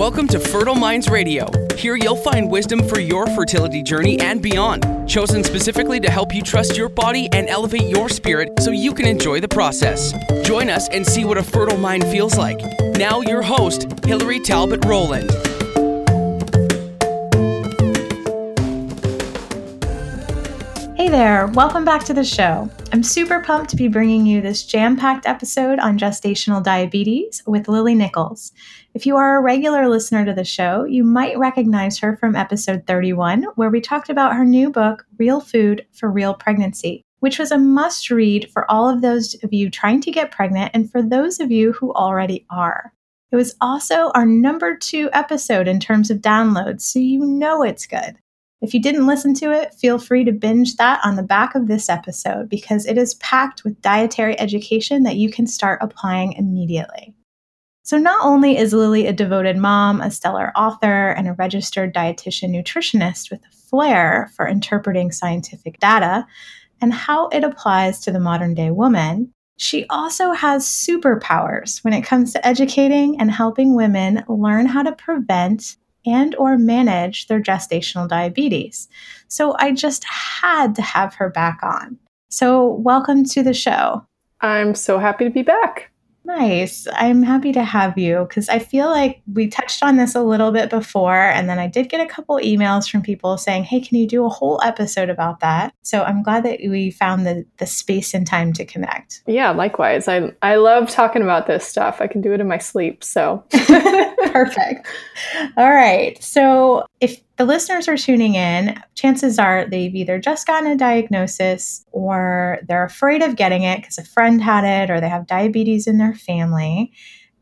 Welcome to Fertile Minds Radio. Here you'll find wisdom for your fertility journey and beyond, chosen specifically to help you trust your body and elevate your spirit so you can enjoy the process. Join us and see what a fertile mind feels like. Now your host, Hilary Talbot Rowland. Hey there, welcome back to the show. I'm super pumped to be bringing you this jam-packed episode on gestational diabetes with Lily Nichols. If you are a regular listener to the show, you might recognize her from episode 31, where we talked about her new book, Real Food for Real Pregnancy, which was a must-read for all of those of you trying to get pregnant and for those of you who already are. It was also our number 2 episode in terms of downloads, so you know it's good. If you didn't listen to it, feel free to binge that on the back of this episode because it is packed with dietary education that you can start applying immediately. So not only is Lily a devoted mom, a stellar author, and a registered dietitian nutritionist with a flair for interpreting scientific data and how it applies to the modern-day woman, she also has superpowers when it comes to educating and helping women learn how to prevent and or manage their gestational diabetes. So I just had to have her back on. So welcome to the show. I'm so happy to be back. Nice. I'm happy to have you because I feel like we touched on this a little bit before, and then I did get a couple emails from people saying, hey, can you do a whole episode about that? So I'm glad that we found the space and time to connect. Yeah, likewise. I love talking about this stuff. I can do it in my sleep. So perfect. All right. So if the listeners are tuning in, chances are they've either just gotten a diagnosis or they're afraid of getting it because a friend had it or they have diabetes in their family.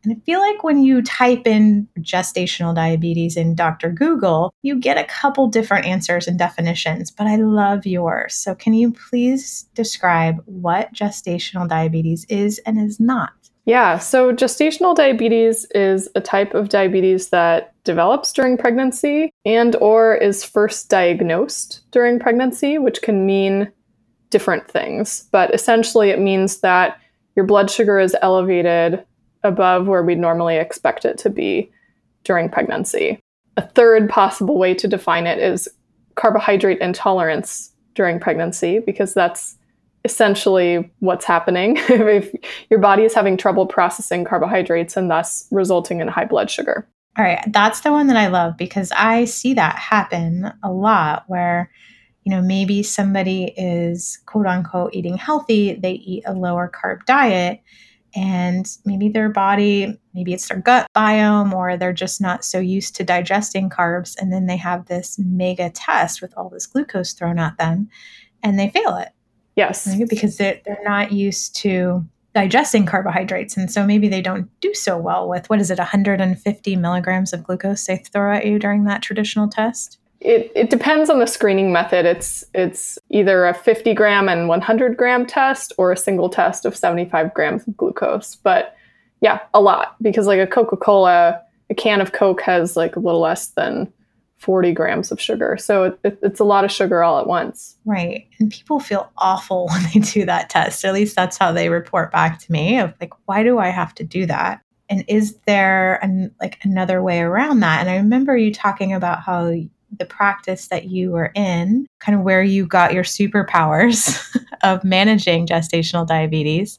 And I feel like when you type in gestational diabetes in Dr. Google, you get a couple different answers and definitions, but I love yours. So can you please describe what gestational diabetes is and is not? Yeah, so gestational diabetes is a type of diabetes that develops during pregnancy and or is first diagnosed during pregnancy, which can mean different things. But essentially, it means that your blood sugar is elevated above where we'd normally expect it to be during pregnancy. A third possible way to define it is carbohydrate intolerance during pregnancy, because that's essentially what's happening if your body is having trouble processing carbohydrates and thus resulting in high blood sugar. All right. That's the one that I love because I see that happen a lot where, you know, maybe somebody is quote unquote eating healthy. They eat a lower carb diet and maybe their body, maybe it's their gut biome, or they're just not so used to digesting carbs. And then they have this mega test with all this glucose thrown at them and they fail it. Yes. Because they're not used to digesting carbohydrates. And so maybe they don't do so well with, 150 milligrams of glucose they throw at you during that traditional test? It depends on the screening method. It's either a 50 gram and 100 gram test or a single test of 75 grams of glucose. But yeah, a lot. Because like a Coca-Cola, a can of Coke has like a little less than 40 grams of sugar. So it's a lot of sugar all at once. Right. And people feel awful when they do that test. At least that's how they report back to me of like, why do I have to do that? And is there another way around that? And I remember you talking about how the practice that you were in, kind of where you got your superpowers of managing gestational diabetes,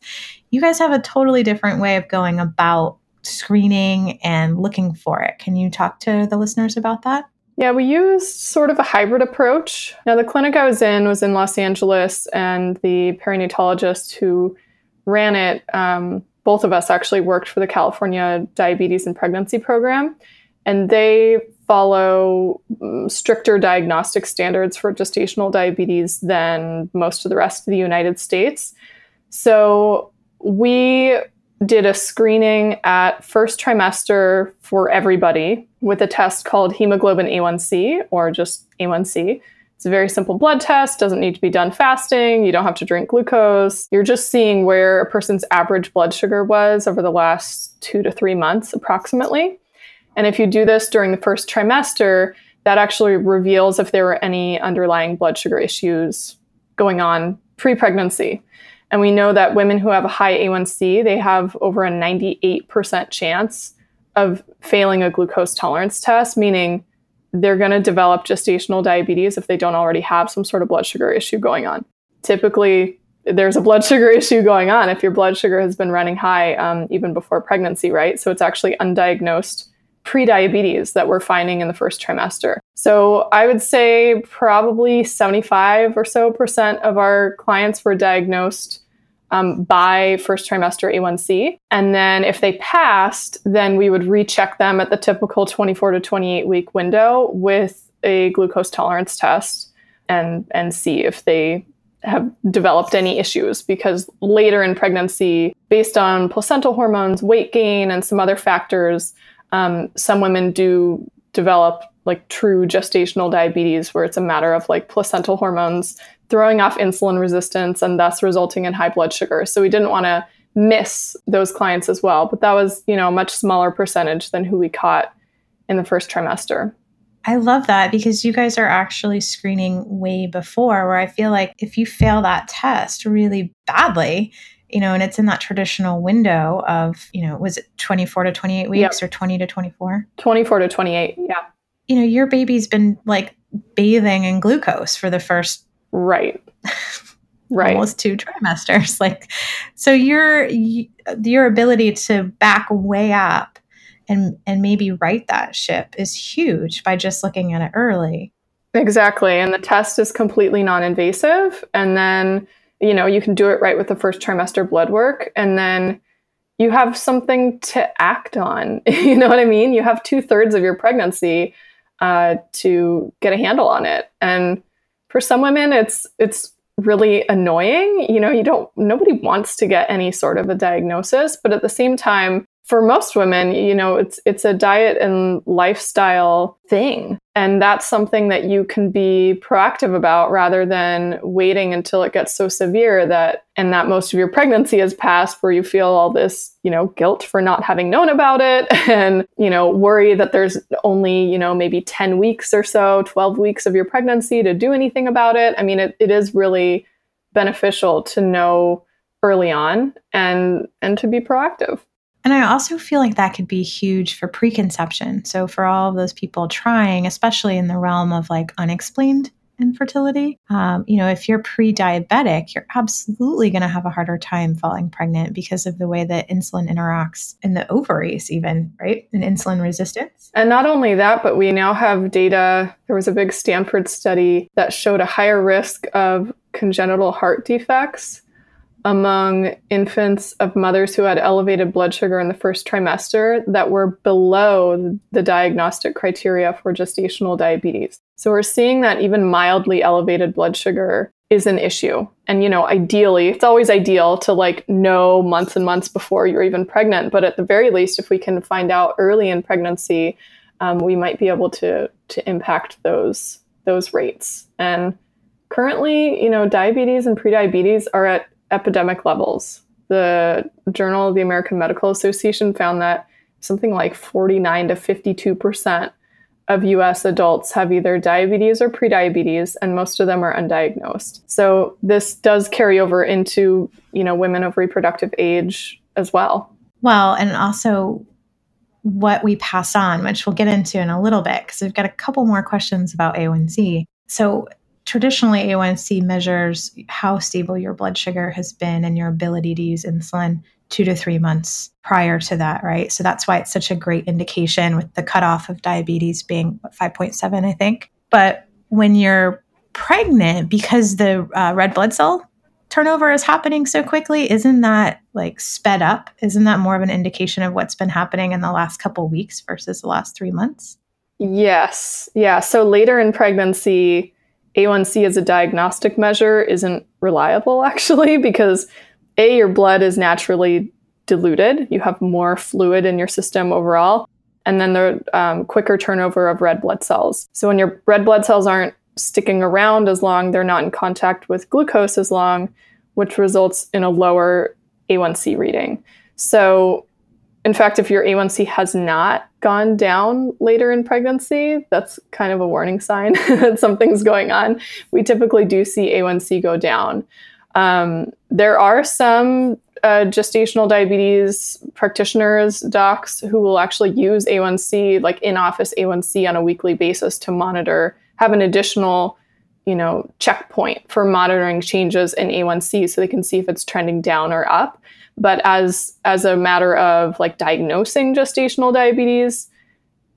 you guys have a totally different way of going about screening and looking for it. Can you talk to the listeners about that? Yeah, we used sort of a hybrid approach. Now, the clinic I was in Los Angeles, and the perinatologist who ran it, both of us actually worked for the California Diabetes and Pregnancy Program, and they follow stricter diagnostic standards for gestational diabetes than most of the rest of the United States. So we did a screening at first trimester for everybody with a test called hemoglobin A1C, or just A1C. It's a very simple blood test, doesn't need to be done fasting, you don't have to drink glucose. You're just seeing where a person's average blood sugar was over the last 2 to 3 months approximately. And if you do this during the first trimester, that actually reveals if there were any underlying blood sugar issues going on pre-pregnancy. And we know that women who have a high A1C, they have over a 98% chance of failing a glucose tolerance test, meaning they're going to develop gestational diabetes if they don't already have some sort of blood sugar issue going on. Typically, there's a blood sugar issue going on if your blood sugar has been running high even before pregnancy, right? So it's actually undiagnosed prediabetes that we're finding in the first trimester. So I would say probably 75% or so of our clients were diagnosed by first trimester A1C. And then if they passed, then we would recheck them at the typical 24 to 28 week window with a glucose tolerance test and see if they have developed any issues, because later in pregnancy, based on placental hormones, weight gain, and some other factors, some women do develop like true gestational diabetes, where it's a matter of like placental hormones throwing off insulin resistance and thus resulting in high blood sugar. So we didn't want to miss those clients as well. But that was, you know, a much smaller percentage than who we caught in the first trimester. I love that, because you guys are actually screening way before, where I feel like if you fail that test really badly, you know, and it's in that traditional window of, you know, was it 24 to 28 weeks? Yep. Or 20 to 24? 24 to 28, yeah. You know, your baby's been like bathing in glucose for the first right. almost two trimesters. Like, so your ability to back way up and maybe right that ship is huge by just looking at it early. Exactly. And the test is completely non-invasive. And then, you know, you can do it right with the first trimester blood work, and then you have something to act on. You know what I mean? You have 2/3 of your pregnancy to get a handle on it. And for some women, it's really annoying. You know, nobody wants to get any sort of a diagnosis, but at the same time, for most women, you know, it's a diet and lifestyle thing. And that's something that you can be proactive about, rather than waiting until it gets so severe that most of your pregnancy has passed, where you feel all this, you know, guilt for not having known about it, and, you know, worry that there's only, you know, maybe 10 weeks or so, 12 weeks of your pregnancy to do anything about it. I mean, it is really beneficial to know early on and to be proactive. And I also feel like that could be huge for preconception. So for all of those people trying, especially in the realm of like unexplained infertility, you know, if you're pre-diabetic, you're absolutely going to have a harder time falling pregnant because of the way that insulin interacts in the ovaries even, right? And insulin resistance. And not only that, but we now have data. There was a big Stanford study that showed a higher risk of congenital heart defects among infants of mothers who had elevated blood sugar in the first trimester that were below the diagnostic criteria for gestational diabetes. So we're seeing that even mildly elevated blood sugar is an issue. And, you know, ideally, it's always ideal to like know months and months before you're even pregnant. But at the very least, if we can find out early in pregnancy, we might be able to impact those rates. And currently, you know, diabetes and prediabetes are at epidemic levels. The Journal of the American Medical Association found that something like 49 to 52% of US adults have either diabetes or prediabetes, and most of them are undiagnosed. So this does carry over into, you know, women of reproductive age as well. Well, and also what we pass on, which we'll get into in a little bit, because we've got a couple more questions about A1C. So traditionally, A1C measures how stable your blood sugar has been and your ability to use insulin 2 to 3 months prior to that, right? So that's why it's such a great indication, with the cutoff of diabetes being 5.7, I think. But when you're pregnant, because the red blood cell turnover is happening so quickly, isn't that like sped up? Isn't that more of an indication of what's been happening in the last couple of weeks versus the last 3 months? Yes. Yeah. So later in pregnancy, A1C as a diagnostic measure isn't reliable, actually, because A, your blood is naturally diluted. You have more fluid in your system overall, and then the quicker turnover of red blood cells. So when your red blood cells aren't sticking around as long, they're not in contact with glucose as long, which results in a lower A1C reading. So in fact, if your A1C has not gone down later in pregnancy, that's kind of a warning sign that something's going on. We typically do see A1C go down. There are some gestational diabetes practitioners, docs, who will actually use A1C, like in-office A1C on a weekly basis to monitor, have an additional, checkpoint for monitoring changes in A1C so they can see if it's trending down or up. But as a matter of like diagnosing gestational diabetes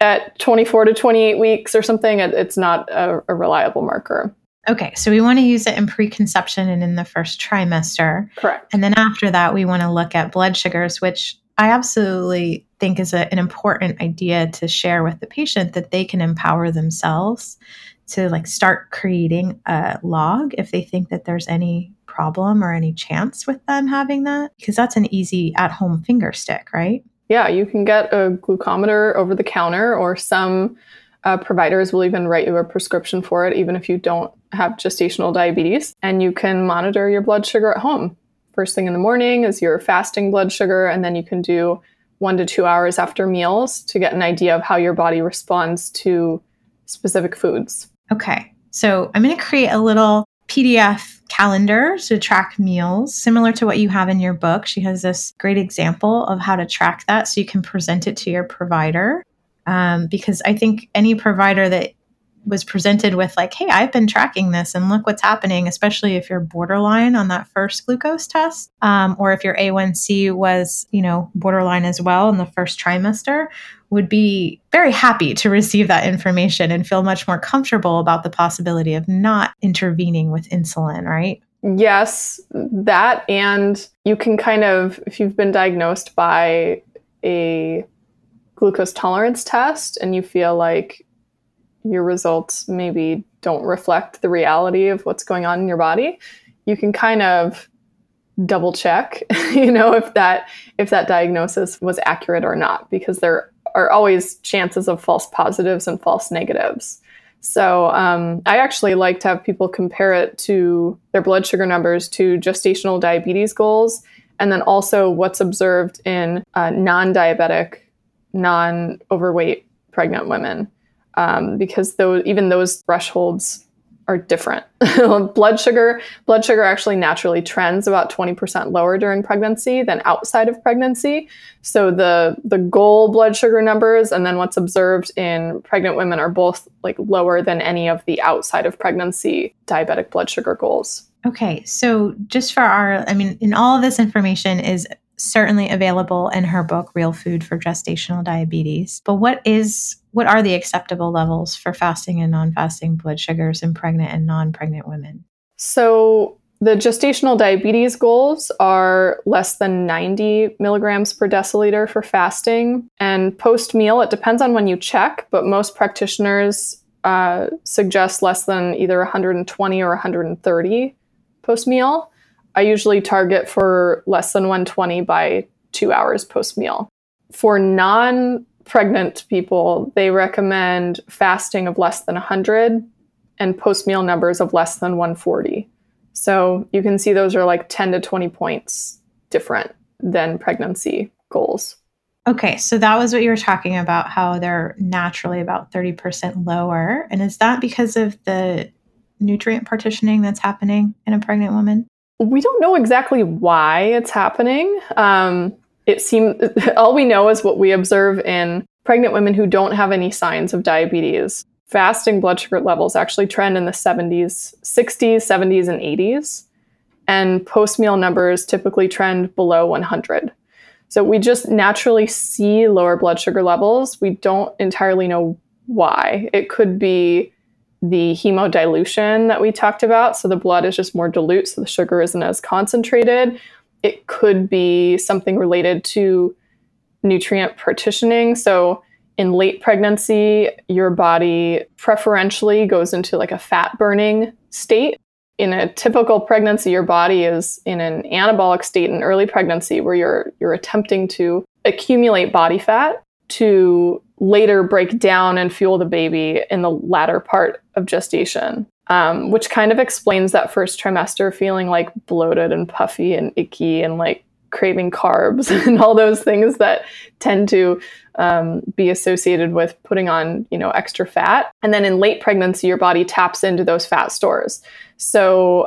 at 24 to 28 weeks or something, it's not a reliable marker. Okay, so we want to use it in preconception and in the first trimester. Correct. And then after that, we want to look at blood sugars, which I absolutely think is an important idea to share with the patient, that they can empower themselves to like start creating a log if they think that there's any problem or any chance with them having that, because that's an easy at-home finger stick, right? Yeah, you can get a glucometer over the counter, or some providers will even write you a prescription for it, even if you don't have gestational diabetes. And you can monitor your blood sugar at home. First thing in the morning is your fasting blood sugar, and then you can do 1 to 2 hours after meals to get an idea of how your body responds to specific foods. Okay, so I'm going to create a little PDF calendar to track meals, similar to what you have in your book. She has this great example of how to track that, so you can present it to your provider. Because I think any provider that was presented with like, hey, I've been tracking this and look what's happening, especially if you're borderline on that first glucose test, or if your A1C was, borderline as well in the first trimester, would be very happy to receive that information and feel much more comfortable about the possibility of not intervening with insulin, right? Yes, that. And you can kind of, if you've been diagnosed by a glucose tolerance test and you feel like your results maybe don't reflect the reality of what's going on in your body, you can kind of double check, if that diagnosis was accurate or not, because there are always chances of false positives and false negatives. So I actually like to have people compare it to their blood sugar numbers to gestational diabetes goals, and then also what's observed in non-diabetic, non-overweight pregnant women. Because even those thresholds are different. blood sugar actually naturally trends about 20% lower during pregnancy than outside of pregnancy. So the goal blood sugar numbers and then what's observed in pregnant women are both like lower than any of the outside of pregnancy diabetic blood sugar goals. Okay, so just for and all of this information is certainly available in her book, Real Food for Gestational Diabetes. But what are the acceptable levels for fasting and non-fasting blood sugars in pregnant and non-pregnant women? So the gestational diabetes goals are less than 90 milligrams per deciliter for fasting. And post-meal, it depends on when you check, but most practitioners suggest less than either 120 or 130 post-meal. I usually target for less than 120 by 2 hours post-meal. For non-pregnant people, they recommend fasting of less than 100 and post-meal numbers of less than 140. So you can see those are like 10 to 20 points different than pregnancy goals. Okay, so that was what you were talking about, how they're naturally about 30% lower. And is that because of the nutrient partitioning that's happening in a pregnant woman? We don't know exactly why it's happening. All we know is what we observe in pregnant women who don't have any signs of diabetes. Fasting blood sugar levels actually trend in the 60s, 70s, and 80s. And post-meal numbers typically trend below 100. So we just naturally see lower blood sugar levels. We don't entirely know why. It could be the hemodilution that we talked about. So the blood is just more dilute, so the sugar isn't as concentrated. It could be something related to nutrient partitioning. So in late pregnancy, your body preferentially goes into like a fat burning state. In a typical pregnancy, your body is in an anabolic state in early pregnancy where you're attempting to accumulate body fat to later break down and fuel the baby in the latter part of gestation, which kind of explains that first trimester feeling like bloated and puffy and icky and like craving carbs and all those things that tend to be associated with putting on, you know, extra fat. And then in late pregnancy, your body taps into those fat stores. So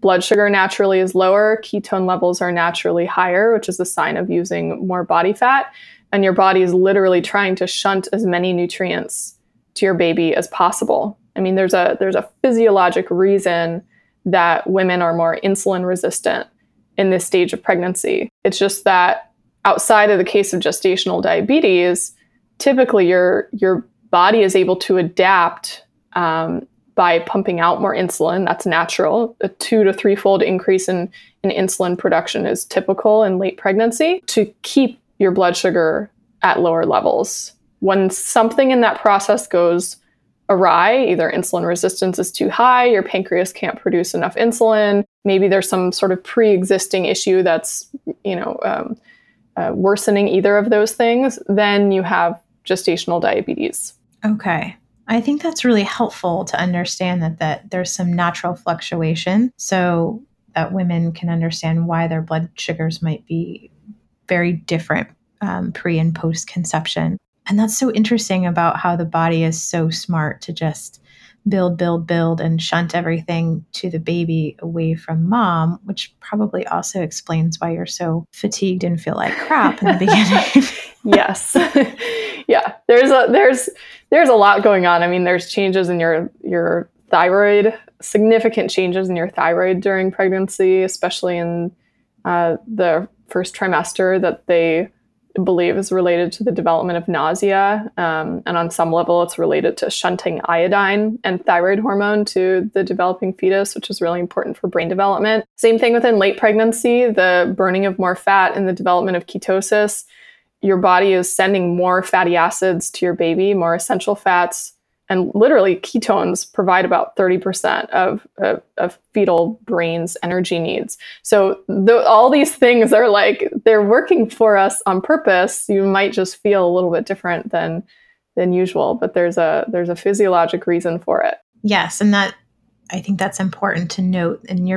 blood sugar naturally is lower, ketone levels are naturally higher, which is a sign of using more body fat. And your body is literally trying to shunt as many nutrients to your baby as possible. I mean, there's a physiologic reason that women are more insulin resistant in this stage of pregnancy. It's just that outside of the case of gestational diabetes, typically your body is able to adapt by pumping out more insulin. That's natural. A 2 to 3-fold increase in insulin production is typical in late pregnancy to keep your blood sugar at lower levels. When something in that process goes awry, either insulin resistance is too high, your pancreas can't produce enough insulin, maybe there's some sort of pre-existing issue that's, you know, worsening either of those things, then you have gestational diabetes. Okay. I think that's really helpful to understand that there's some natural fluctuation so that women can understand why their blood sugars might be very different pre and post conception. And that's so interesting about how the body is so smart to just build and shunt everything to the baby away from mom, which probably also explains why you're so fatigued and feel like crap in the beginning. Yes. Yeah. There's a lot going on. I mean, there's changes in your thyroid, significant changes in your thyroid during pregnancy, especially in the first trimester, that they believe is related to the development of nausea. And on some level, it's related to shunting iodine and thyroid hormone to the developing fetus, which is really important for brain development. Same thing within late pregnancy, the burning of more fat and the development of ketosis. Your body is sending more fatty acids to your baby, more essential fats, and literally ketones provide about 30% of fetal brain's energy needs. So all these things are like, they're working for us on purpose. You might just feel a little bit different than usual, but there's a physiologic reason for it. Yes. And that, I think that's important to note. And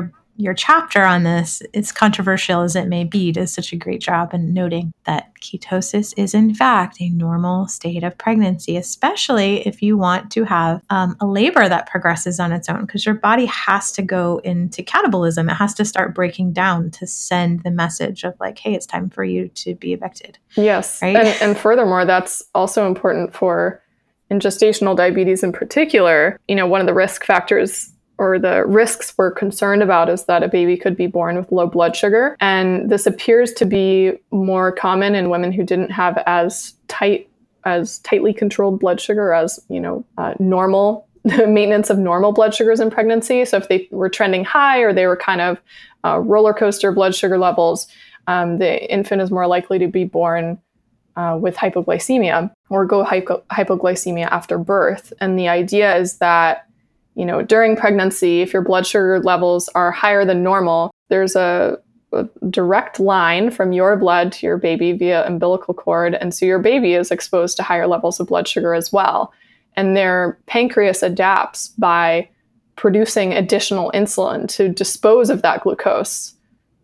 your chapter on this, as controversial as it may be, does such a great job in noting that ketosis is in fact a normal state of pregnancy, especially if you want to have a labor that progresses on its own, because your body has to go into catabolism. It has to start breaking down to send the message of like, hey, it's time for you to be evicted. Yes. Right? And furthermore, that's also important for, in gestational diabetes in particular, you know, one of the risk factors or the risks we're concerned about is that a baby could be born with low blood sugar. And this appears to be more common in women who didn't have as tightly controlled blood sugar as, you know, normal maintenance of normal blood sugars in pregnancy. So if they were trending high or they were kind of roller coaster blood sugar levels, the infant is more likely to be born with hypoglycemia or go hypoglycemia after birth. And the idea is that, you know, during pregnancy, if your blood sugar levels are higher than normal, there's a direct line from your blood to your baby via umbilical cord. And so your baby is exposed to higher levels of blood sugar as well. And their pancreas adapts by producing additional insulin to dispose of that glucose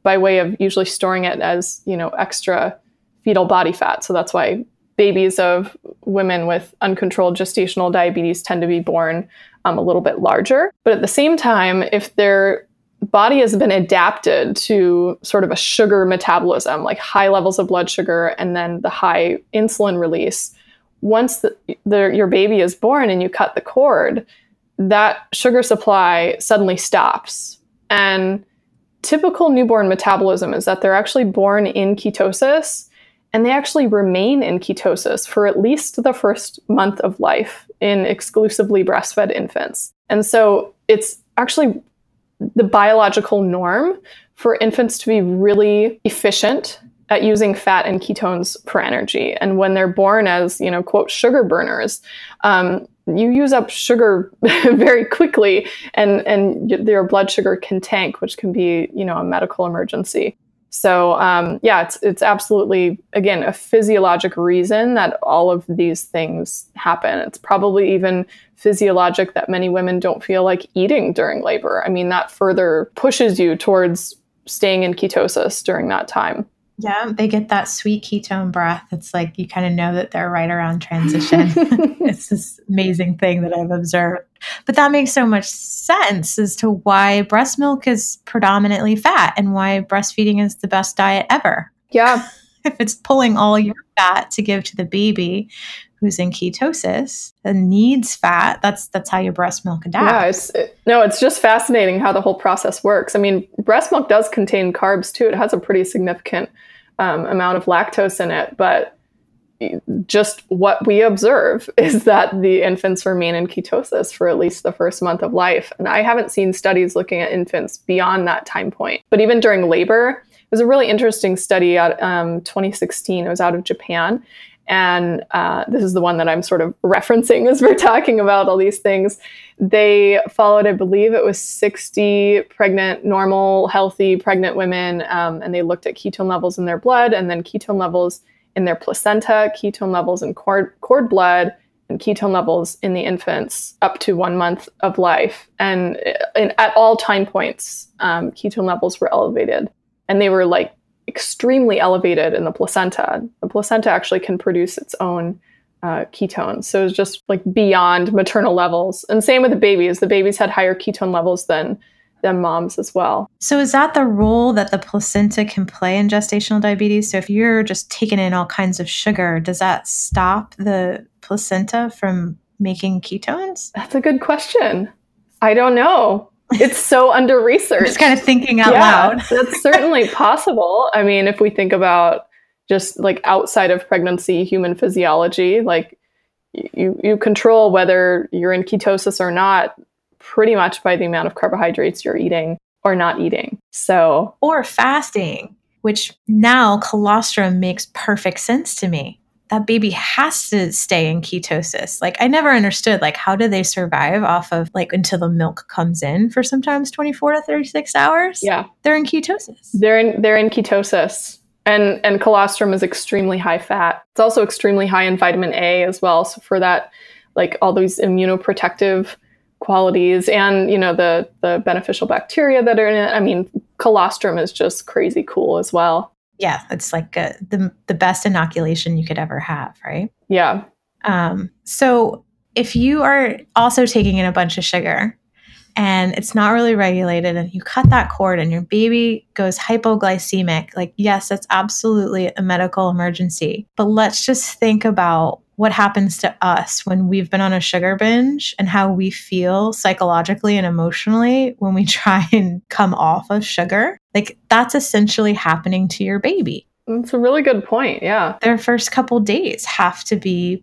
by way of usually storing it as, you know, extra fetal body fat. So that's why babies of women with uncontrolled gestational diabetes tend to be born a little bit larger. But at the same time, if their body has been adapted to sort of a sugar metabolism, like high levels of blood sugar and then the high insulin release, once your baby is born and you cut the cord, that sugar supply suddenly stops. And typical newborn metabolism is that they're actually born in ketosis, and they actually remain in ketosis for at least the first month of life in exclusively breastfed infants. And so it's actually the biological norm for infants to be really efficient at using fat and ketones for energy. And when they're born as, you know, quote, sugar burners, you use up sugar very quickly and their blood sugar can tank, which can be, you know, a medical emergency. So it's absolutely, again, a physiologic reason that all of these things happen. It's probably even physiologic that many women don't feel like eating during labor. I mean, that further pushes you towards staying in ketosis during that time. Yeah, they get that sweet ketone breath. It's like you kind of know that they're right around transition. It's this amazing thing that I've observed. But that makes so much sense as to why breast milk is predominantly fat and why breastfeeding is the best diet ever. Yeah. If it's pulling all your fat to give to the baby who's in ketosis and needs fat, that's how your breast milk adapts. Yeah, it's just fascinating how the whole process works. I mean, breast milk does contain carbs too. It has a pretty significant amount of lactose in it, but just what we observe is that the infants remain in ketosis for at least the first month of life. And I haven't seen studies looking at infants beyond that time point, but even during labor, it was a really interesting study out 2016. It was out of Japan. And this is the one that I'm sort of referencing as we're talking about all these things. They followed, I believe it was 60 pregnant, normal, healthy pregnant women. And they looked at ketone levels in their blood and then ketone levels in their placenta, ketone levels in cord blood, and ketone levels in the infants up to 1 month of life. And at all time points, ketone levels were elevated. And they were like extremely elevated in the placenta. The placenta actually can produce its own ketones. So it's just like beyond maternal levels. And same with the babies. The babies had higher ketone levels than moms as well. So is that the role that the placenta can play in gestational diabetes? So if you're just taking in all kinds of sugar, does that stop the placenta from making ketones? That's a good question. I don't know. It's so under-researched. Just kind of thinking out loud. That's certainly possible. I mean, if we think about just like outside of pregnancy, human physiology, like you control whether you're in ketosis or not pretty much by the amount of carbohydrates you're eating or not eating. So, or fasting, which now colostrum makes perfect sense to me. That baby has to stay in ketosis. Like I never understood, like how do they survive off of like until the milk comes in for sometimes 24 to 36 hours? Yeah. They're in ketosis. They're in ketosis. And colostrum is extremely high fat. It's also extremely high in vitamin A as well. So for that, like all these immunoprotective qualities and, you know, the beneficial bacteria that are in it. I mean, colostrum is just crazy cool as well. Yeah, it's like the best inoculation you could ever have, right? Yeah. So if you are also taking in a bunch of sugar and it's not really regulated and you cut that cord and your baby goes hypoglycemic, like, yes, that's absolutely a medical emergency. But let's just think about what happens to us when we've been on a sugar binge and how we feel psychologically and emotionally when we try and come off of sugar. Like that's essentially happening to your baby. That's a really good point. Yeah. Their first couple days have to be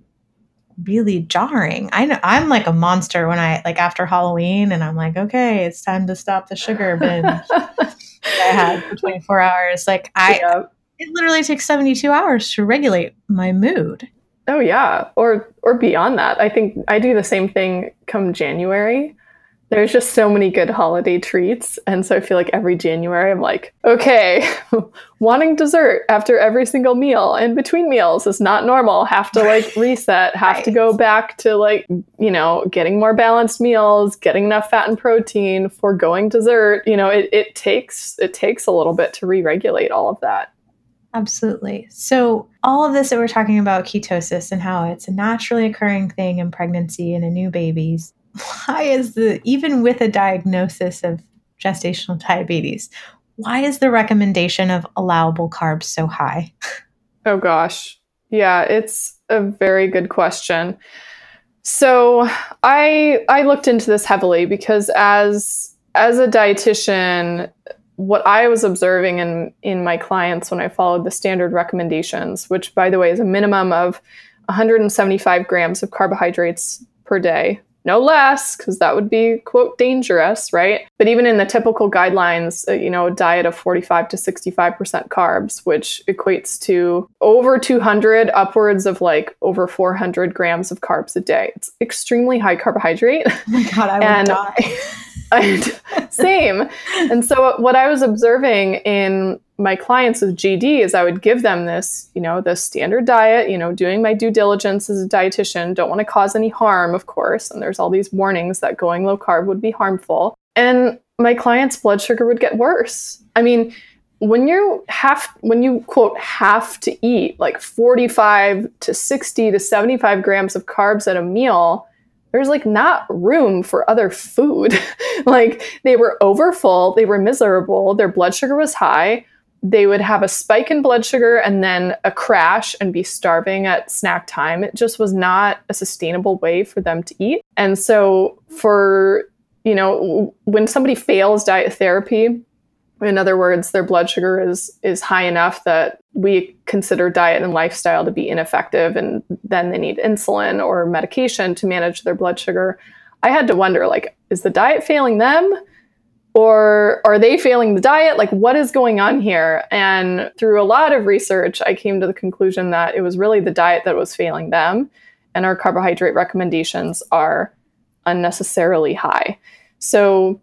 really jarring. I know I'm like a monster when I like after Halloween and I'm like, okay, it's time to stop the sugar binge that I had for 24 hours. Like it literally takes 72 hours to regulate my mood. Oh yeah. Or beyond that. I think I do the same thing come January. There's just so many good holiday treats. And so I feel like every January I'm like, okay, wanting dessert after every single meal and between meals is not normal. Have to like reset, have to go back to like, you know, getting more balanced meals, getting enough fat and protein, foregoing dessert. You know, it takes a little bit to re-regulate all of that. Absolutely. So all of this that we're talking about ketosis and how it's a naturally occurring thing in pregnancy and in new babies, why is even with a diagnosis of gestational diabetes, why is the recommendation of allowable carbs so high? Oh gosh. Yeah, it's a very good question. So I looked into this heavily because as a dietitian, what I was observing in my clients when I followed the standard recommendations, which by the way is a minimum of 175 grams of carbohydrates per day, no less, because that would be, quote, dangerous, right? But even in the typical guidelines, you know, a diet of 45 to 65% carbs, which equates to over 200, upwards of like over 400 grams of carbs a day. It's extremely high carbohydrate. Oh my God, I would die. Same. And so what I was observing in my clients with GD is I would give them this, you know, the standard diet, you know, doing my due diligence as a dietitian, don't want to cause any harm, of course. And there's all these warnings that going low carb would be harmful. And my clients' blood sugar would get worse. I mean, when you quote have to eat like 45 to 60 to 75 grams of carbs at a meal, there's like not room for other food. Like they were overfull, they were miserable, their blood sugar was high. They would have a spike in blood sugar and then a crash and be starving at snack time. It just was not a sustainable way for them to eat. And so when somebody fails diet therapy, in other words, their blood sugar is high enough that we consider diet and lifestyle to be ineffective, and then they need insulin or medication to manage their blood sugar. I had to wonder, like, is the diet failing them? Or are they failing the diet? Like, what is going on here? And through a lot of research, I came to the conclusion that it was really the diet that was failing them, and our carbohydrate recommendations are unnecessarily high. So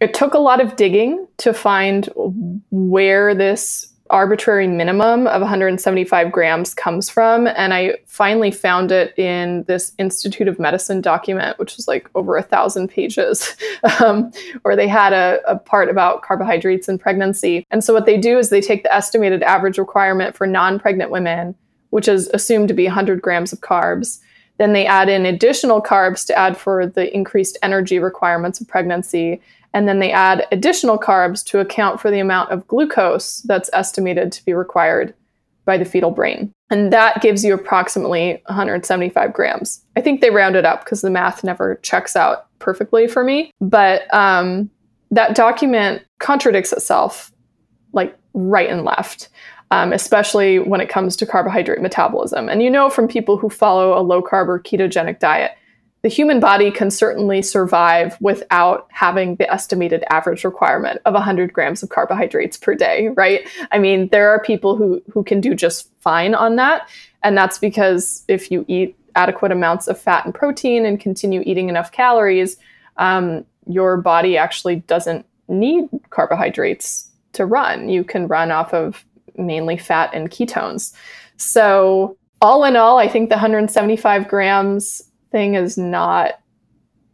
it took a lot of digging to find where this arbitrary minimum of 175 grams comes from. And I finally found it in this Institute of Medicine document, which was like over 1,000 pages, where they had a part about carbohydrates in pregnancy. And so what they do is they take the estimated average requirement for non-pregnant women, which is assumed to be 100 grams of carbs. Then they add in additional carbs to add for the increased energy requirements of pregnancy. And then they add additional carbs to account for the amount of glucose that's estimated to be required by the fetal brain. And that gives you approximately 175 grams. I think they rounded up because the math never checks out perfectly for me. But that document contradicts itself like right and left, especially when it comes to carbohydrate metabolism. And from people who follow a low-carb or ketogenic diet, the human body can certainly survive without having the estimated average requirement of 100 grams of carbohydrates per day, right? I mean, there are people who can do just fine on that. And that's because if you eat adequate amounts of fat and protein and continue eating enough calories, your body actually doesn't need carbohydrates to run. You can run off of mainly fat and ketones. So all in all, I think the 175 grams thing is not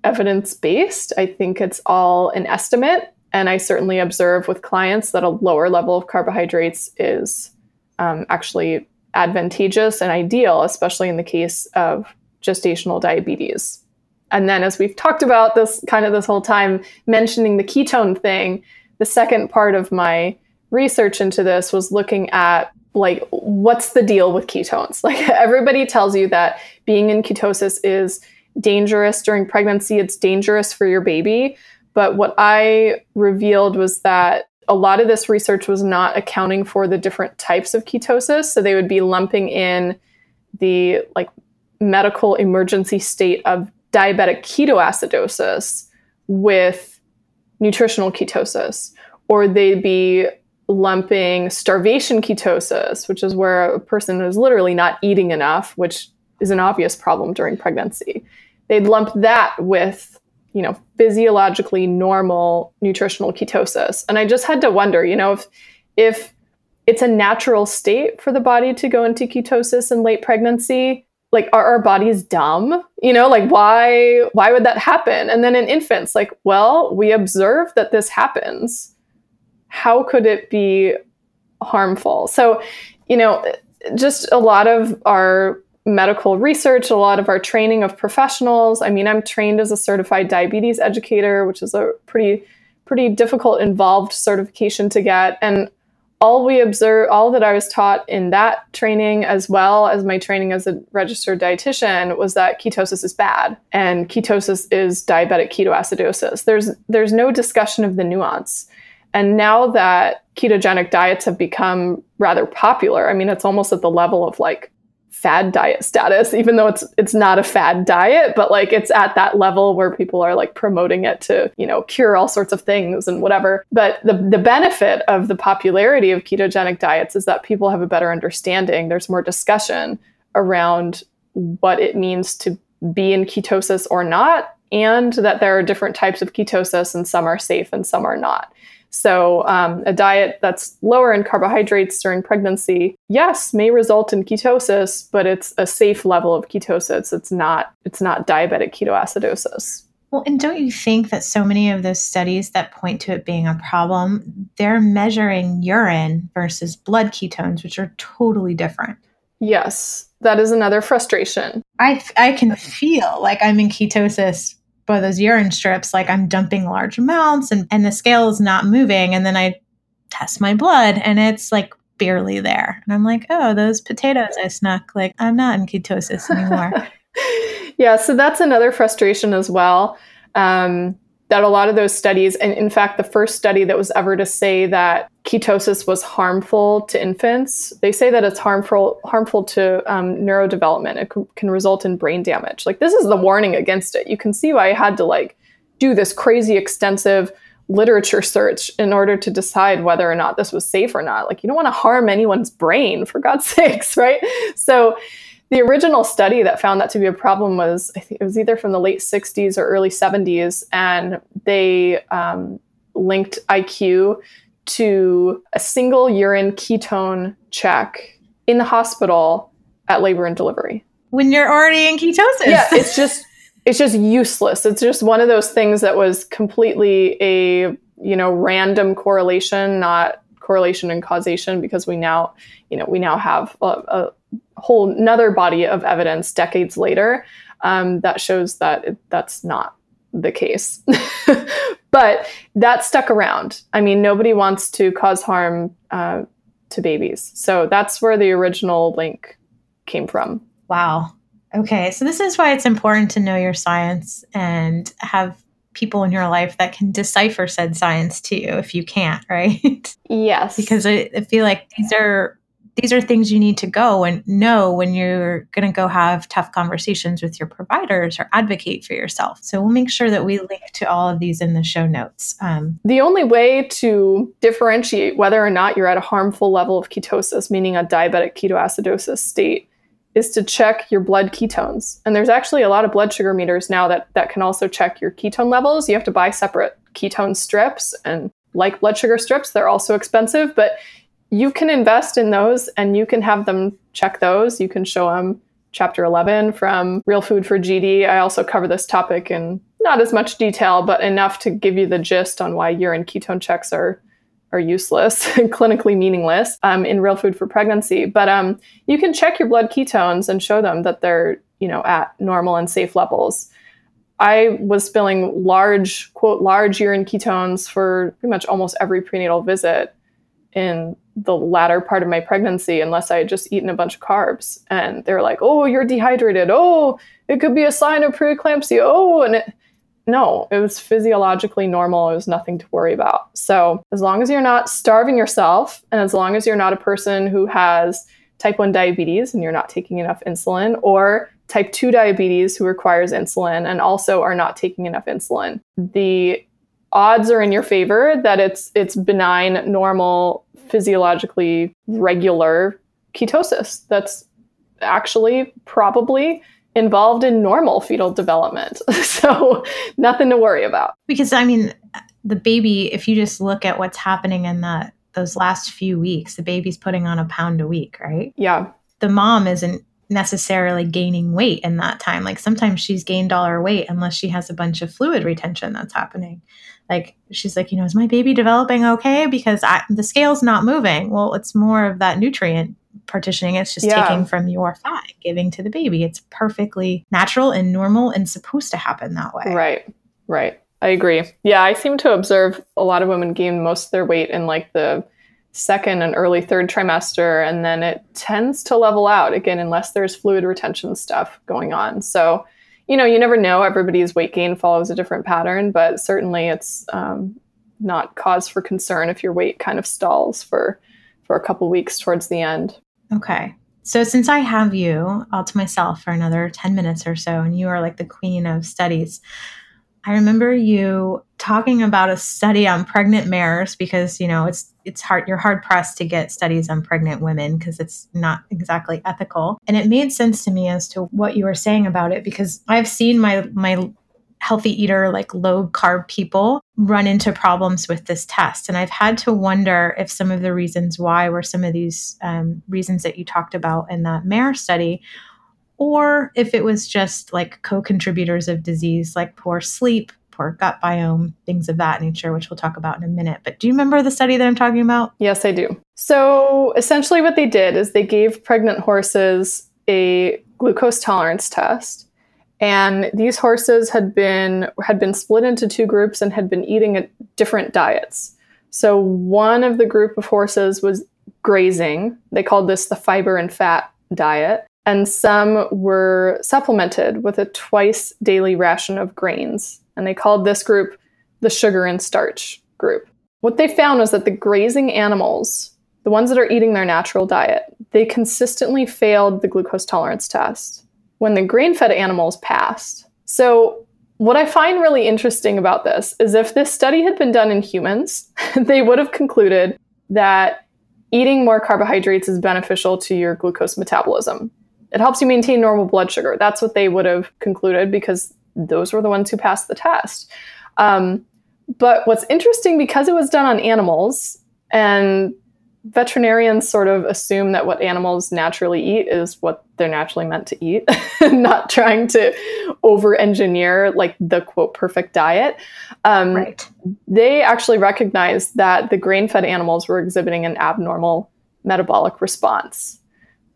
evidence-based. I think it's all an estimate. And I certainly observe with clients that a lower level of carbohydrates is actually advantageous and ideal, especially in the case of gestational diabetes. And then as we've talked about this whole time, mentioning the ketone thing, the second part of my research into this was looking at like, what's the deal with ketones? Like, everybody tells you that being in ketosis is dangerous during pregnancy. It's dangerous for your baby. But what I revealed was that a lot of this research was not accounting for the different types of ketosis. So they would be lumping in the like medical emergency state of diabetic ketoacidosis with nutritional ketosis, or they'd be lumping starvation ketosis, which is where a person is literally not eating enough, which is an obvious problem during pregnancy. They'd lump that with, physiologically normal nutritional ketosis. And I just had to wonder, if it's a natural state for the body to go into ketosis in late pregnancy, like, are our bodies dumb? Why would that happen? And then in infants, like, well, we observe that this happens. How could it be harmful? So, just a lot of our medical research, a lot of our training of professionals. I mean, I'm trained as a certified diabetes educator, which is a pretty difficult, involved certification to get. And all that I was taught in that training, as well as my training as a registered dietitian, was that ketosis is bad and ketosis is diabetic ketoacidosis. There's no discussion of the nuance. And now that ketogenic diets have become rather popular, I mean, it's almost at the level of like fad diet status, even though it's not a fad diet, but like it's at that level where people are like promoting it to, cure all sorts of things and whatever. But the benefit of the popularity of ketogenic diets is that people have a better understanding. There's more discussion around what it means to be in ketosis or not, and that there are different types of ketosis and some are safe and some are not. So a diet that's lower in carbohydrates during pregnancy, yes, may result in ketosis, but it's a safe level of ketosis. It's not diabetic ketoacidosis. Well, and don't you think that so many of those studies that point to it being a problem, they're measuring urine versus blood ketones, which are totally different. Yes, that is another frustration. I can feel like I'm in ketosis by those urine strips, like I'm dumping large amounts and the scale is not moving. And then I test my blood and it's like barely there. And I'm like, oh, those potatoes I snuck, like I'm not in ketosis anymore. Yeah, so that's another frustration as well, that a lot of those studies, and in fact, the first study that was ever to say that ketosis was harmful to infants, they say that it's harmful to neurodevelopment. It can result in brain damage. Like, this is the warning against it. You can see why I had to like do this crazy extensive literature search in order to decide whether or not this was safe or not. Like, you don't want to harm anyone's brain, for God's sakes, right? So the original study that found that to be a problem was, I think it was either from the late 60s or early 70s, and they linked IQ to a single urine ketone check in the hospital at labor and delivery. When you're already in ketosis. Yeah, it's just useless. It's just one of those things that was completely a, you know, random correlation, not correlation and causation, because we now have a whole another body of evidence decades later that shows that that's not the case. But that stuck around. I mean, nobody wants to cause harm to babies. So that's where the original link came from. Wow. Okay. So this is why it's important to know your science and have people in your life that can decipher said science to you if you can't, right? Yes. Because I feel like these are things you need to go and know when you're going to go have tough conversations with your providers or advocate for yourself. So we'll make sure that we link to all of these in the show notes. The only way to differentiate whether or not you're at a harmful level of ketosis, meaning a diabetic ketoacidosis state, is to check your blood ketones. And there's actually a lot of blood sugar meters now that can also check your ketone levels. You have to buy separate ketone strips, and like blood sugar strips, they're also expensive, but you can invest in those and you can have them check those. You can show them Chapter 11 from Real Food for GD. I also cover this topic in not as much detail, but enough to give you the gist on why urine ketone checks are useless and clinically meaningless in Real Food for Pregnancy. But you can check your blood ketones and show them that they're, you know, at normal and safe levels. I was spilling large urine ketones for pretty much almost every prenatal visit in the latter part of my pregnancy, unless I had just eaten a bunch of carbs. And they're like, oh, you're dehydrated. Oh, it could be a sign of preeclampsia. Oh, and it was physiologically normal. It was nothing to worry about. So as long as you're not starving yourself, and as long as you're not a person who has type 1 diabetes and you're not taking enough insulin, or type 2 diabetes who requires insulin and also are not taking enough insulin, the odds are in your favor that it's benign, normal, physiologically regular ketosis that's actually probably involved in normal fetal development. So nothing to worry about. Because, I mean, the baby, if you just look at what's happening in those last few weeks, the baby's putting on a pound a week, right? Yeah. The mom isn't necessarily gaining weight in that time. Like, sometimes she's gained all her weight unless she has a bunch of fluid retention that's happening. Like, she's like, you know, is my baby developing okay? Because the scale's not moving. Well, it's more of that nutrient partitioning. It's just taking from your fat, giving to the baby. It's perfectly natural and normal and supposed to happen that way. Right. I agree. Yeah, I seem to observe a lot of women gain most of their weight in like the second and early third trimester, and then it tends to level out again unless there's fluid retention stuff going on. So, you know, you never know. Everybody's weight gain follows a different pattern, but certainly it's not cause for concern if your weight kind of stalls for a couple weeks towards the end. Okay. So since I have you all to myself for another 10 minutes or so, and you are like the queen of studies, I remember you talking about a study on pregnant mares, because, you know, it's hard. You're hard pressed to get studies on pregnant women because it's not exactly ethical. And it made sense to me as to what you were saying about it, because I've seen my healthy eater, like low carb people, run into problems with this test. And I've had to wonder if some of the reasons why were some of these reasons that you talked about in that mare study or if it was just like co-contributors of disease, like poor sleep, poor gut biome, things of that nature, which we'll talk about in a minute. But do you remember the study that I'm talking about? Yes, I do. So essentially what they did is they gave pregnant horses a glucose tolerance test. And these horses had been split into two groups and had been eating at different diets. So one of the group of horses was grazing. They called this the fiber and fat diet. And some were supplemented with a twice daily ration of grains. And they called this group the sugar and starch group. What they found was that the grazing animals, the ones that are eating their natural diet, they consistently failed the glucose tolerance test when the grain-fed animals passed. So what I find really interesting about this is if this study had been done in humans, they would have concluded that eating more carbohydrates is beneficial to your glucose metabolism. It helps you maintain normal blood sugar. That's what they would have concluded because those were the ones who passed the test. But what's interesting, because it was done on animals and veterinarians sort of assume that what animals naturally eat is what they're naturally meant to eat, not trying to over-engineer like the quote perfect diet. Right. They actually recognized that the grain-fed animals were exhibiting an abnormal metabolic response.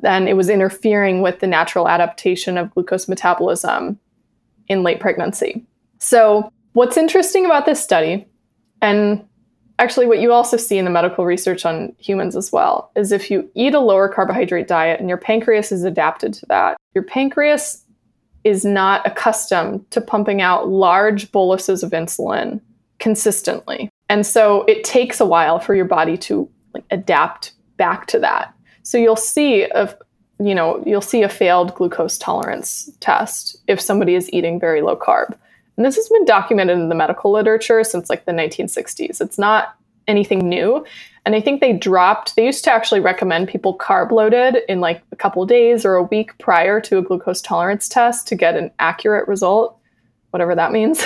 Then it was interfering with the natural adaptation of glucose metabolism in late pregnancy. So what's interesting about this study, and actually, what you also see in the medical research on humans as well, is if you eat a lower carbohydrate diet and your pancreas is adapted to that, your pancreas is not accustomed to pumping out large boluses of insulin consistently. And so it takes a while for your body to like, adapt back to that. So you'll see a failed glucose tolerance test if somebody is eating very low carb. And this has been documented in the medical literature since like the 1960s. It's not anything new. And I think they used to actually recommend people carb loaded in like a couple of days or a week prior to a glucose tolerance test to get an accurate result, whatever that means.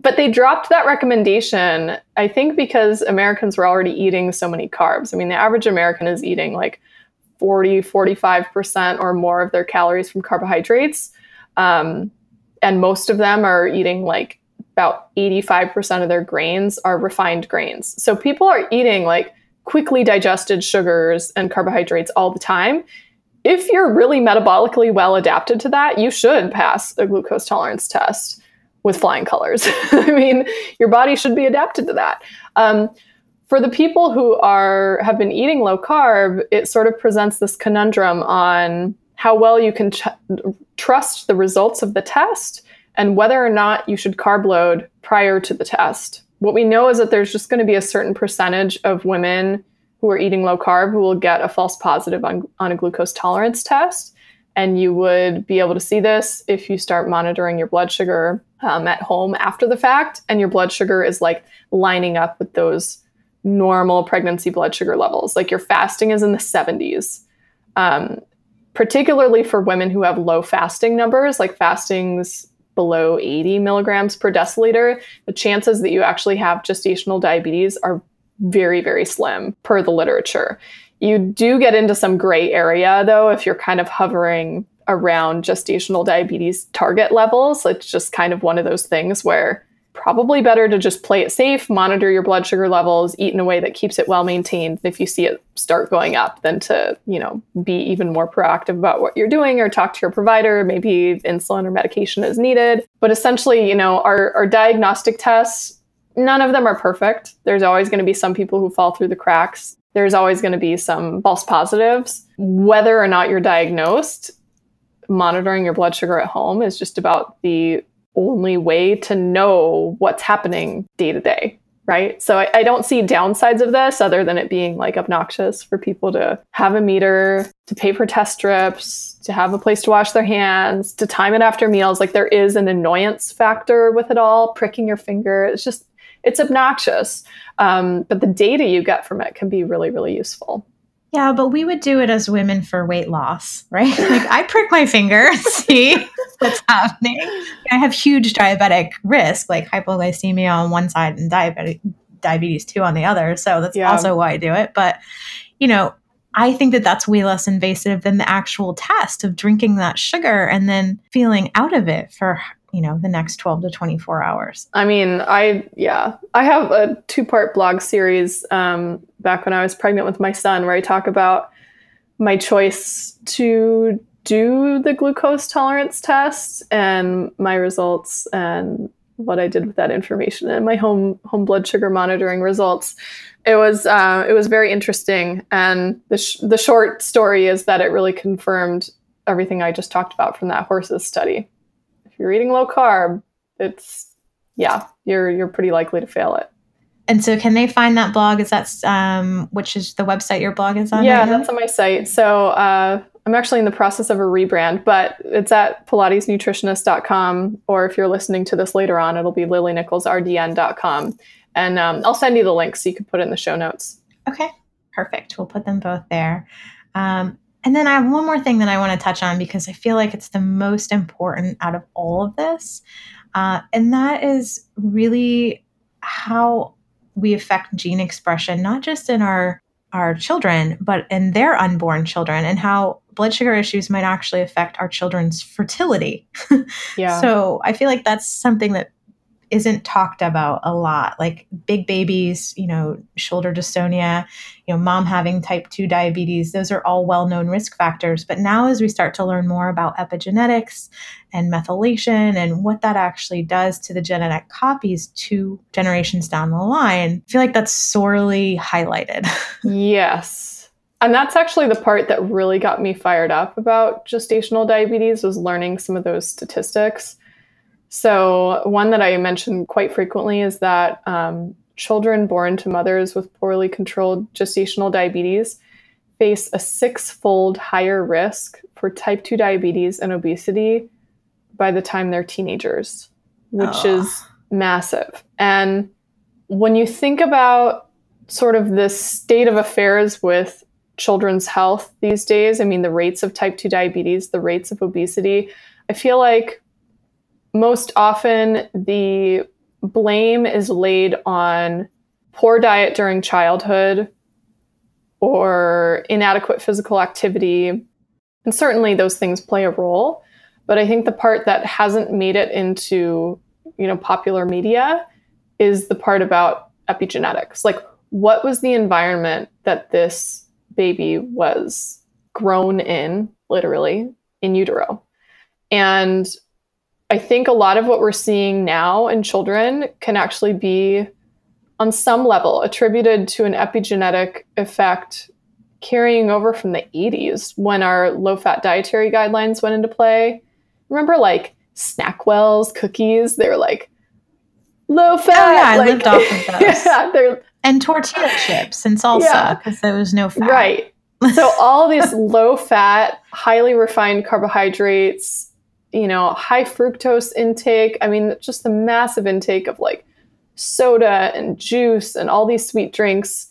But they dropped that recommendation, I think because Americans were already eating so many carbs. I mean, the average American is eating like 40, 45% or more of their calories from carbohydrates. And most of them are eating like about 85% of their grains are refined grains. So people are eating like quickly digested sugars and carbohydrates all the time. If you're really metabolically well adapted to that, you should pass a glucose tolerance test with flying colors. I mean, your body should be adapted to that. For the people who have been eating low carb, it sort of presents this conundrum on how well you can trust the results of the test and whether or not you should carb load prior to the test. What we know is that there's just going to be a certain percentage of women who are eating low carb who will get a false positive on a glucose tolerance test. And you would be able to see this if you start monitoring your blood sugar at home after the fact, and your blood sugar is like lining up with those normal pregnancy blood sugar levels. Like your fasting is in the 70s. Particularly for women who have low fasting numbers, like fastings below 80 milligrams per deciliter, the chances that you actually have gestational diabetes are very, very slim per the literature. You do get into some gray area, though, if you're kind of hovering around gestational diabetes target levels. It's just kind of one of those things where probably better to just play it safe, monitor your blood sugar levels, eat in a way that keeps it well maintained. If you see it start going up, than to, be even more proactive about what you're doing or talk to your provider, maybe insulin or medication is needed. But essentially, our diagnostic tests, none of them are perfect. There's always going to be some people who fall through the cracks. There's always going to be some false positives. Whether or not you're diagnosed, monitoring your blood sugar at home is just about the only way to know what's happening day to day, right? So I don't see downsides of this other than it being like obnoxious for people to have a meter, to pay for test strips, to have a place to wash their hands, to time it after meals. Like there is an annoyance factor with it all, pricking your finger. It's obnoxious. But the data you get from it can be really, really useful. Yeah, but we would do it as women for weight loss, right? Like I prick my finger, see what's happening. I have huge diabetic risk, like hypoglycemia on one side and diabetes 2 on the other. So that's also why I do it. But, I think that that's way less invasive than the actual test of drinking that sugar and then feeling out of it for, you know, the next 12 to 24 hours. I mean, I have a 2-part blog series back when I was pregnant with my son, where I talk about my choice to do the glucose tolerance test and my results and what I did with that information and my home blood sugar monitoring results. It was very interesting. And the short story is that it really confirmed everything I just talked about from that horses study. If you're eating low carb, you're pretty likely to fail it. And so can they find that blog? Is that, which is the website your blog is on? Yeah, right, that's on my site. So I'm actually in the process of a rebrand, but it's at Pilatesnutritionist.com, or if you're listening to this later on, it'll be Lily Nichols rdn.com. And I'll send you the link so you can put it in the show notes. Okay, perfect. We'll put them both there. And then I have one more thing that I want to touch on because I feel like it's the most important out of all of this. And that is really how we affect gene expression, not just in our children, but in their unborn children, and how blood sugar issues might actually affect our children's fertility. Yeah. So I feel like that's something that isn't talked about a lot, like big babies, you know, shoulder dystonia, you know, mom having type 2 diabetes. Those are all well-known risk factors. But now as we start to learn more about epigenetics and methylation and what that actually does to the genetic copies 2 generations down the line, I feel like that's sorely highlighted. Yes. And that's actually the part that really got me fired up about gestational diabetes, was learning some of those statistics. So one that I mention quite frequently is that children born to mothers with poorly controlled gestational diabetes face a 6-fold higher risk for type 2 diabetes and obesity by the time they're teenagers, which is massive. And when you think about sort of this state of affairs with children's health these days, I mean, the rates of type 2 diabetes, the rates of obesity, I feel like most often the blame is laid on poor diet during childhood or inadequate physical activity. And certainly those things play a role. But I think the part that hasn't made it into, you know, popular media is the part about epigenetics. Like, what was the environment that this baby was grown in, literally, in utero? And I think a lot of what we're seeing now in children can actually be, on some level, attributed to an epigenetic effect carrying over from the 80s when our low-fat dietary guidelines went into play. Remember, like, snack wells, cookies? They were like, low-fat. Oh, yeah, I lived off of those. Yeah, and tortilla chips and salsa, because there was no fat. Right. So all these low-fat, highly refined carbohydrates, you know, high fructose intake. I mean, just the massive intake of like soda and juice and all these sweet drinks,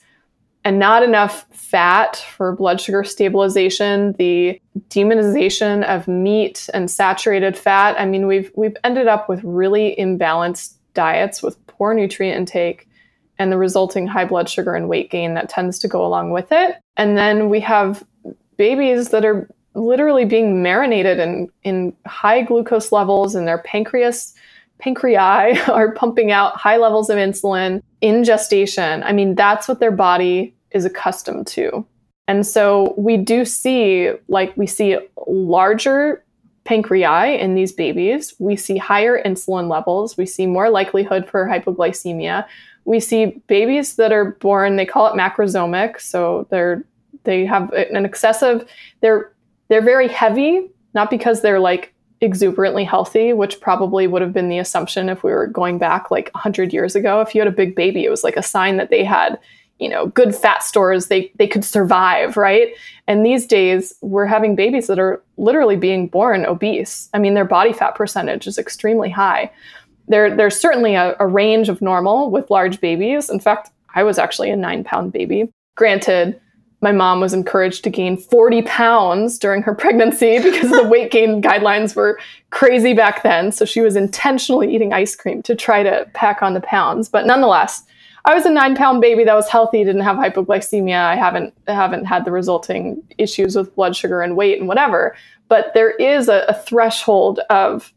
and not enough fat for blood sugar stabilization, the demonization of meat and saturated fat. I mean, we've ended up with really imbalanced diets with poor nutrient intake and the resulting high blood sugar and weight gain that tends to go along with it. And then we have babies that are literally being marinated in high glucose levels, and their pancreas are pumping out high levels of insulin in gestation. I mean, that's what their body is accustomed to. And so we do see, like, we see larger pancreas in these babies. We see higher insulin levels. We see more likelihood for hypoglycemia. We see babies that are born, they call it macrosomic. So they have an excessive, they're very heavy, not because they're like exuberantly healthy, which probably would have been the assumption if we were going back like 100 years ago. If you had a big baby, it was like a sign that they had, you know, good fat stores, they could survive, right? And these days we're having babies that are literally being born obese. I mean, their body fat percentage is extremely high. There's certainly a range of normal with large babies. In fact, I was actually a 9-pound baby. Granted, my mom was encouraged to gain 40 pounds during her pregnancy because the weight gain guidelines were crazy back then. So she was intentionally eating ice cream to try to pack on the pounds. But nonetheless, I was a 9-pound baby that was healthy, didn't have hypoglycemia. I haven't had the resulting issues with blood sugar and weight and whatever. But there is a threshold of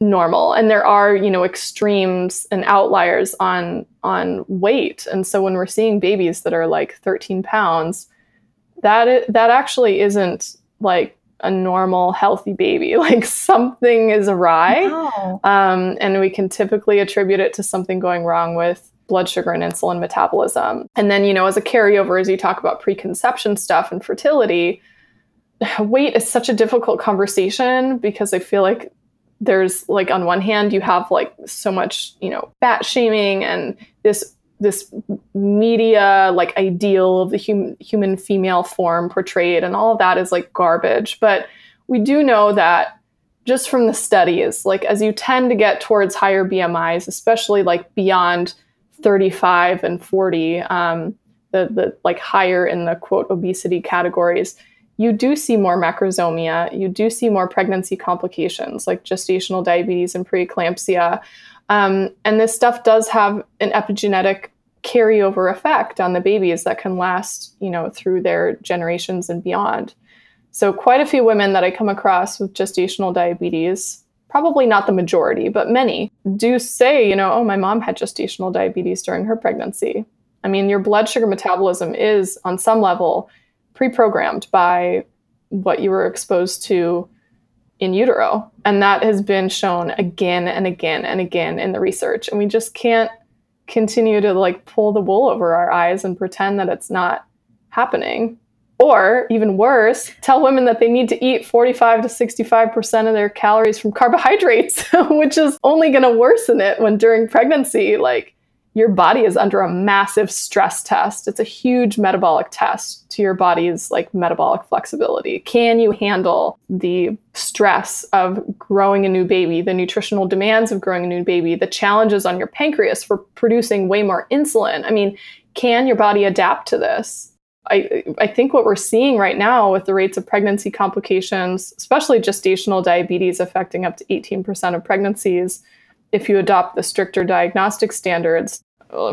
normal, and there are, you know, extremes and outliers on weight. And so when we're seeing babies that are like 13 pounds, that actually isn't like a normal, healthy baby. Like something is awry. No. And we can typically attribute it to something going wrong with blood sugar and insulin metabolism. And then, you know, as a carryover, as you talk about preconception stuff and fertility, weight is such a difficult conversation, because I feel like there's like, on one hand, you have like so much, you know, fat shaming and this media like ideal of the human female form portrayed, and all of that is like garbage. But we do know that just from the studies, like as you tend to get towards higher BMIs, especially like beyond 35 and 40, the like higher in the quote obesity categories, you do see more macrosomia, you do see more pregnancy complications like gestational diabetes and preeclampsia. And this stuff does have an epigenetic carryover effect on the babies that can last, you know, through their generations and beyond. So quite a few women that I come across with gestational diabetes, probably not the majority, but many, do say, you know, oh, my mom had gestational diabetes during her pregnancy. I mean, your blood sugar metabolism is on some level pre-programmed by what you were exposed to in utero. And that has been shown again and again and again in the research. And we just can't continue to like pull the wool over our eyes and pretend that it's not happening. Or even worse, tell women that they need to eat 45 to 65% of their calories from carbohydrates, which is only going to worsen it when during pregnancy, like your body is under a massive stress test. It's a huge metabolic test to your body's like metabolic flexibility. Can you handle the stress of growing a new baby, the nutritional demands of growing a new baby, the challenges on your pancreas for producing way more insulin? I mean, can your body adapt to this? I think what we're seeing right now with the rates of pregnancy complications, especially gestational diabetes affecting up to 18% of pregnancies, if you adopt the stricter diagnostic standards,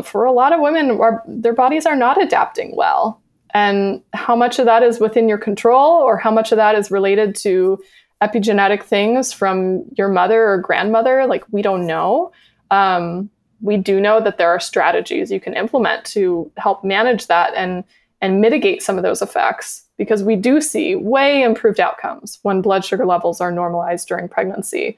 for a lot of women, their bodies are not adapting well. And how much of that is within your control, or how much of that is related to epigenetic things from your mother or grandmother, like we don't know. We do know that there are strategies you can implement to help manage that and mitigate some of those effects, because we do see way improved outcomes when blood sugar levels are normalized during pregnancy.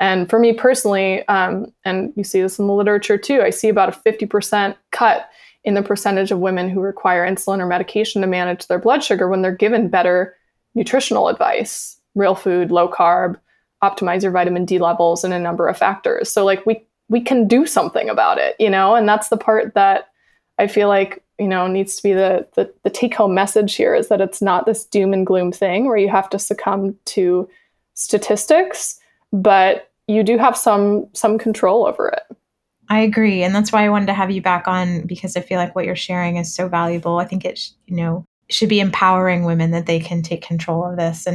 And for me personally, and you see this in the literature too, I see about a 50% cut in the percentage of women who require insulin or medication to manage their blood sugar when they're given better nutritional advice, real food, low carb, optimize your vitamin D levels, and a number of factors. So like we can do something about it, you know, and that's the part that I feel like, you know, needs to be the take home message here, is that it's not this doom and gloom thing where you have to succumb to statistics, but you do have some control over it. I agree. And that's why I wanted to have you back on, because I feel like what you're sharing is so valuable. I think it should be empowering women that they can take control of this.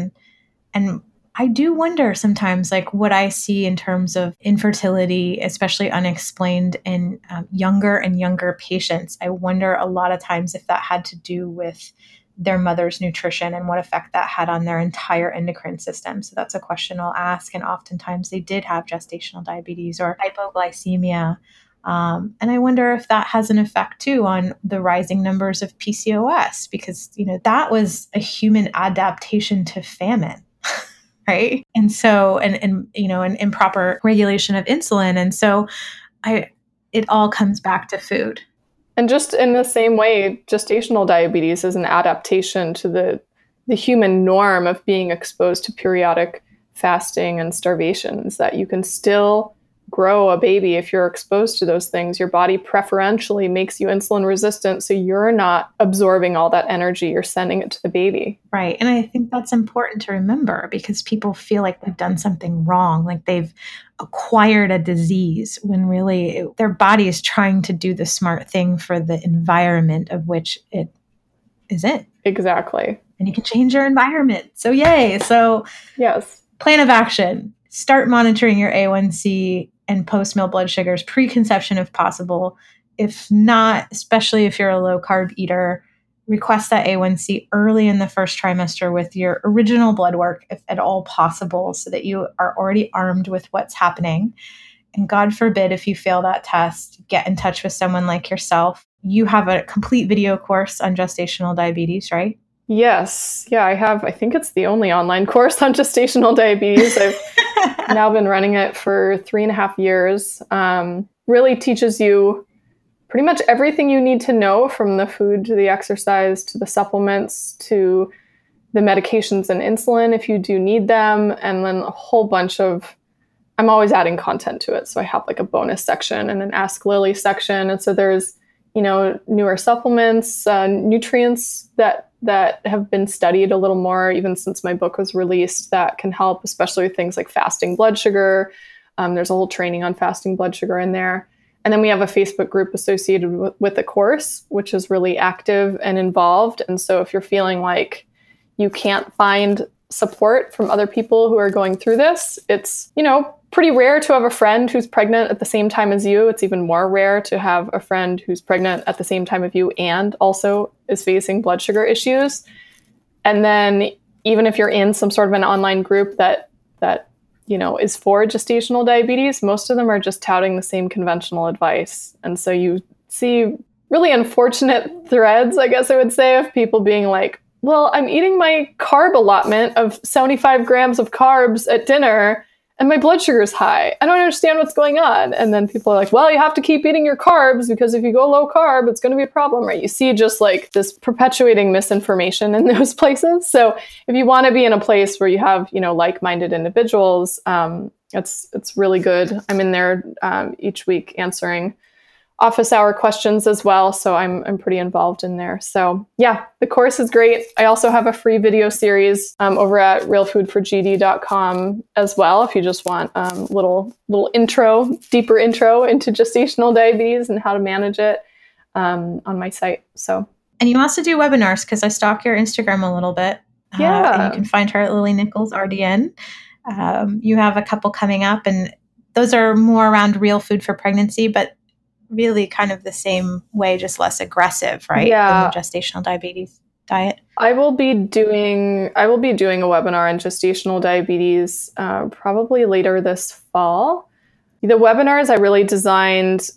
And I do wonder sometimes, like what I see in terms of infertility, especially unexplained in younger and younger patients, I wonder a lot of times if that had to do with their mother's nutrition and what effect that had on their entire endocrine system. So that's a question I'll ask. And oftentimes they did have gestational diabetes or hypoglycemia. And I wonder if that has an effect too on the rising numbers of PCOS, because, you know, that was a human adaptation to famine, right? And so, and you know, an improper regulation of insulin. And so it all comes back to food. And just in the same way, gestational diabetes is an adaptation to the human norm of being exposed to periodic fasting and starvation, is that you can still grow a baby if you're exposed to those things. Your body preferentially makes you insulin resistant, so you're not absorbing all that energy. You're sending it to the baby. Right. And I think that's important to remember, because people feel like they've done something wrong, like they've acquired a disease, when really their body is trying to do the smart thing for the environment of which it is in. Exactly. And you can change your environment. So yay. So yes. Plan of action. Start monitoring your A1C and post-meal blood sugars, preconception if possible, If not, especially if you're a low-carb eater, request that A1C early in the first trimester with your original blood work, if at all possible, so that you are already armed with what's happening. And God forbid if you fail that test, get in touch with someone like yourself. You have a complete video course on gestational diabetes, right? Yes. Yeah, I have. I think it's the only online course on gestational diabetes. I've now been running it for 3.5 years. Really teaches you pretty much everything you need to know, from the food to the exercise to the supplements to the medications and insulin if you do need them. And then a whole bunch of, I'm always adding content to it. So I have like a bonus section and an Ask Lily section. And so there's, you know, newer supplements, nutrients that have been studied a little more, even since my book was released, that can help, especially with things like fasting blood sugar. There's a whole training on fasting blood sugar in there. And then we have a Facebook group associated with the course, which is really active and involved. And so if you're feeling like you can't find support from other people who are going through this, it's, you know, pretty rare to have a friend who's pregnant at the same time as you. It's even more rare to have a friend who's pregnant at the same time as you and also is facing blood sugar issues. And then even if you're in some sort of an online group that you know, is for gestational diabetes, most of them are just touting the same conventional advice. And so you see really unfortunate threads, I guess I would say, of people being like, well, I'm eating my carb allotment of 75 grams of carbs at dinner and my blood sugar is high. I don't understand what's going on. And then people are like, well, you have to keep eating your carbs because if you go low carb, it's going to be a problem, right? You see just like this perpetuating misinformation in those places. So if you want to be in a place where you have, you know, like-minded individuals, it's really good. I'm in there each week answering office hour questions as well. So I'm pretty involved in there. So yeah, the course is great. I also have a free video series over at realfoodforgd.com as well, if you just want little intro, deeper intro into gestational diabetes and how to manage it on my site. So, and you also do webinars, because I stalk your Instagram a little bit. Yeah. And you can find her at Lily Nichols RDN. You have a couple coming up, and those are more around real food for pregnancy, but really kind of the same way, just less aggressive, right? Yeah. Than the gestational diabetes diet. I will be doing a webinar on gestational diabetes probably later this fall. The webinars I really designed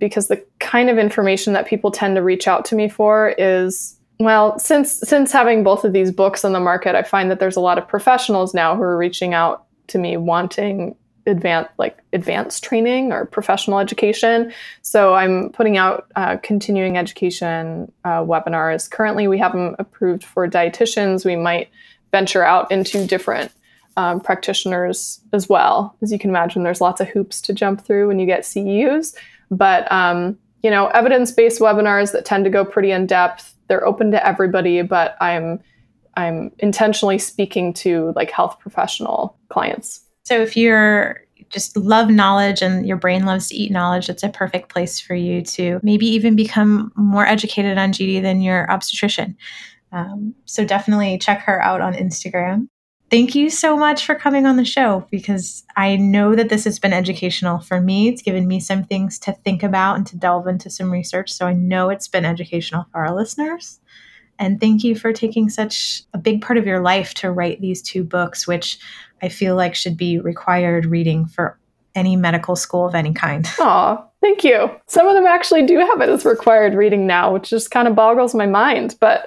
because the kind of information that people tend to reach out to me for is, well, since having both of these books on the market, I find that there's a lot of professionals now who are reaching out to me wanting advanced training or professional education. So I'm putting out continuing education webinars. Currently, we have them approved for dietitians. We might venture out into different practitioners as well. As you can imagine, there's lots of hoops to jump through when you get CEUs. But, you know, evidence-based webinars that tend to go pretty in-depth, they're open to everybody, but I'm intentionally speaking to like health professional clients. So if you're just love knowledge and your brain loves to eat knowledge, it's a perfect place for you to maybe even become more educated on GD than your obstetrician. So definitely check her out on Instagram. Thank you so much for coming on the show, because I know that this has been educational for me. It's given me some things to think about and to delve into some research. So I know it's been educational for our listeners. And thank you for taking such a big part of your life to write these two books, which I feel like should be required reading for any medical school of any kind. Aw, thank you. Some of them actually do have it as required reading now, which just kind of boggles my mind. But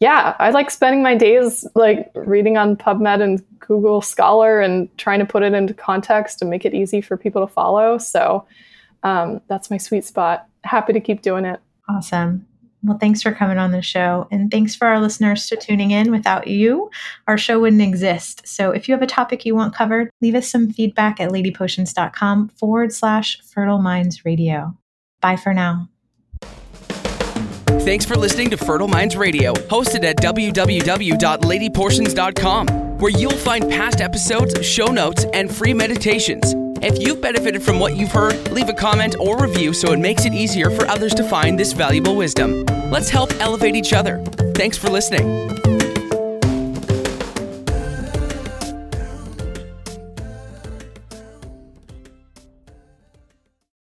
yeah, I like spending my days like reading on PubMed and Google Scholar and trying to put it into context and make it easy for people to follow. So that's my sweet spot. Happy to keep doing it. Awesome. Well, thanks for coming on the show. And thanks for our listeners to tuning in. Without you, our show wouldn't exist. So if you have a topic you want covered, leave us some feedback at ladyportions.com/Fertile Minds Radio. Bye for now. Thanks for listening to Fertile Minds Radio, hosted at www.ladyportions.com, where you'll find past episodes, show notes, and free meditations. If you've benefited from what you've heard, leave a comment or review so it makes it easier for others to find this valuable wisdom. Let's help elevate each other. Thanks for listening.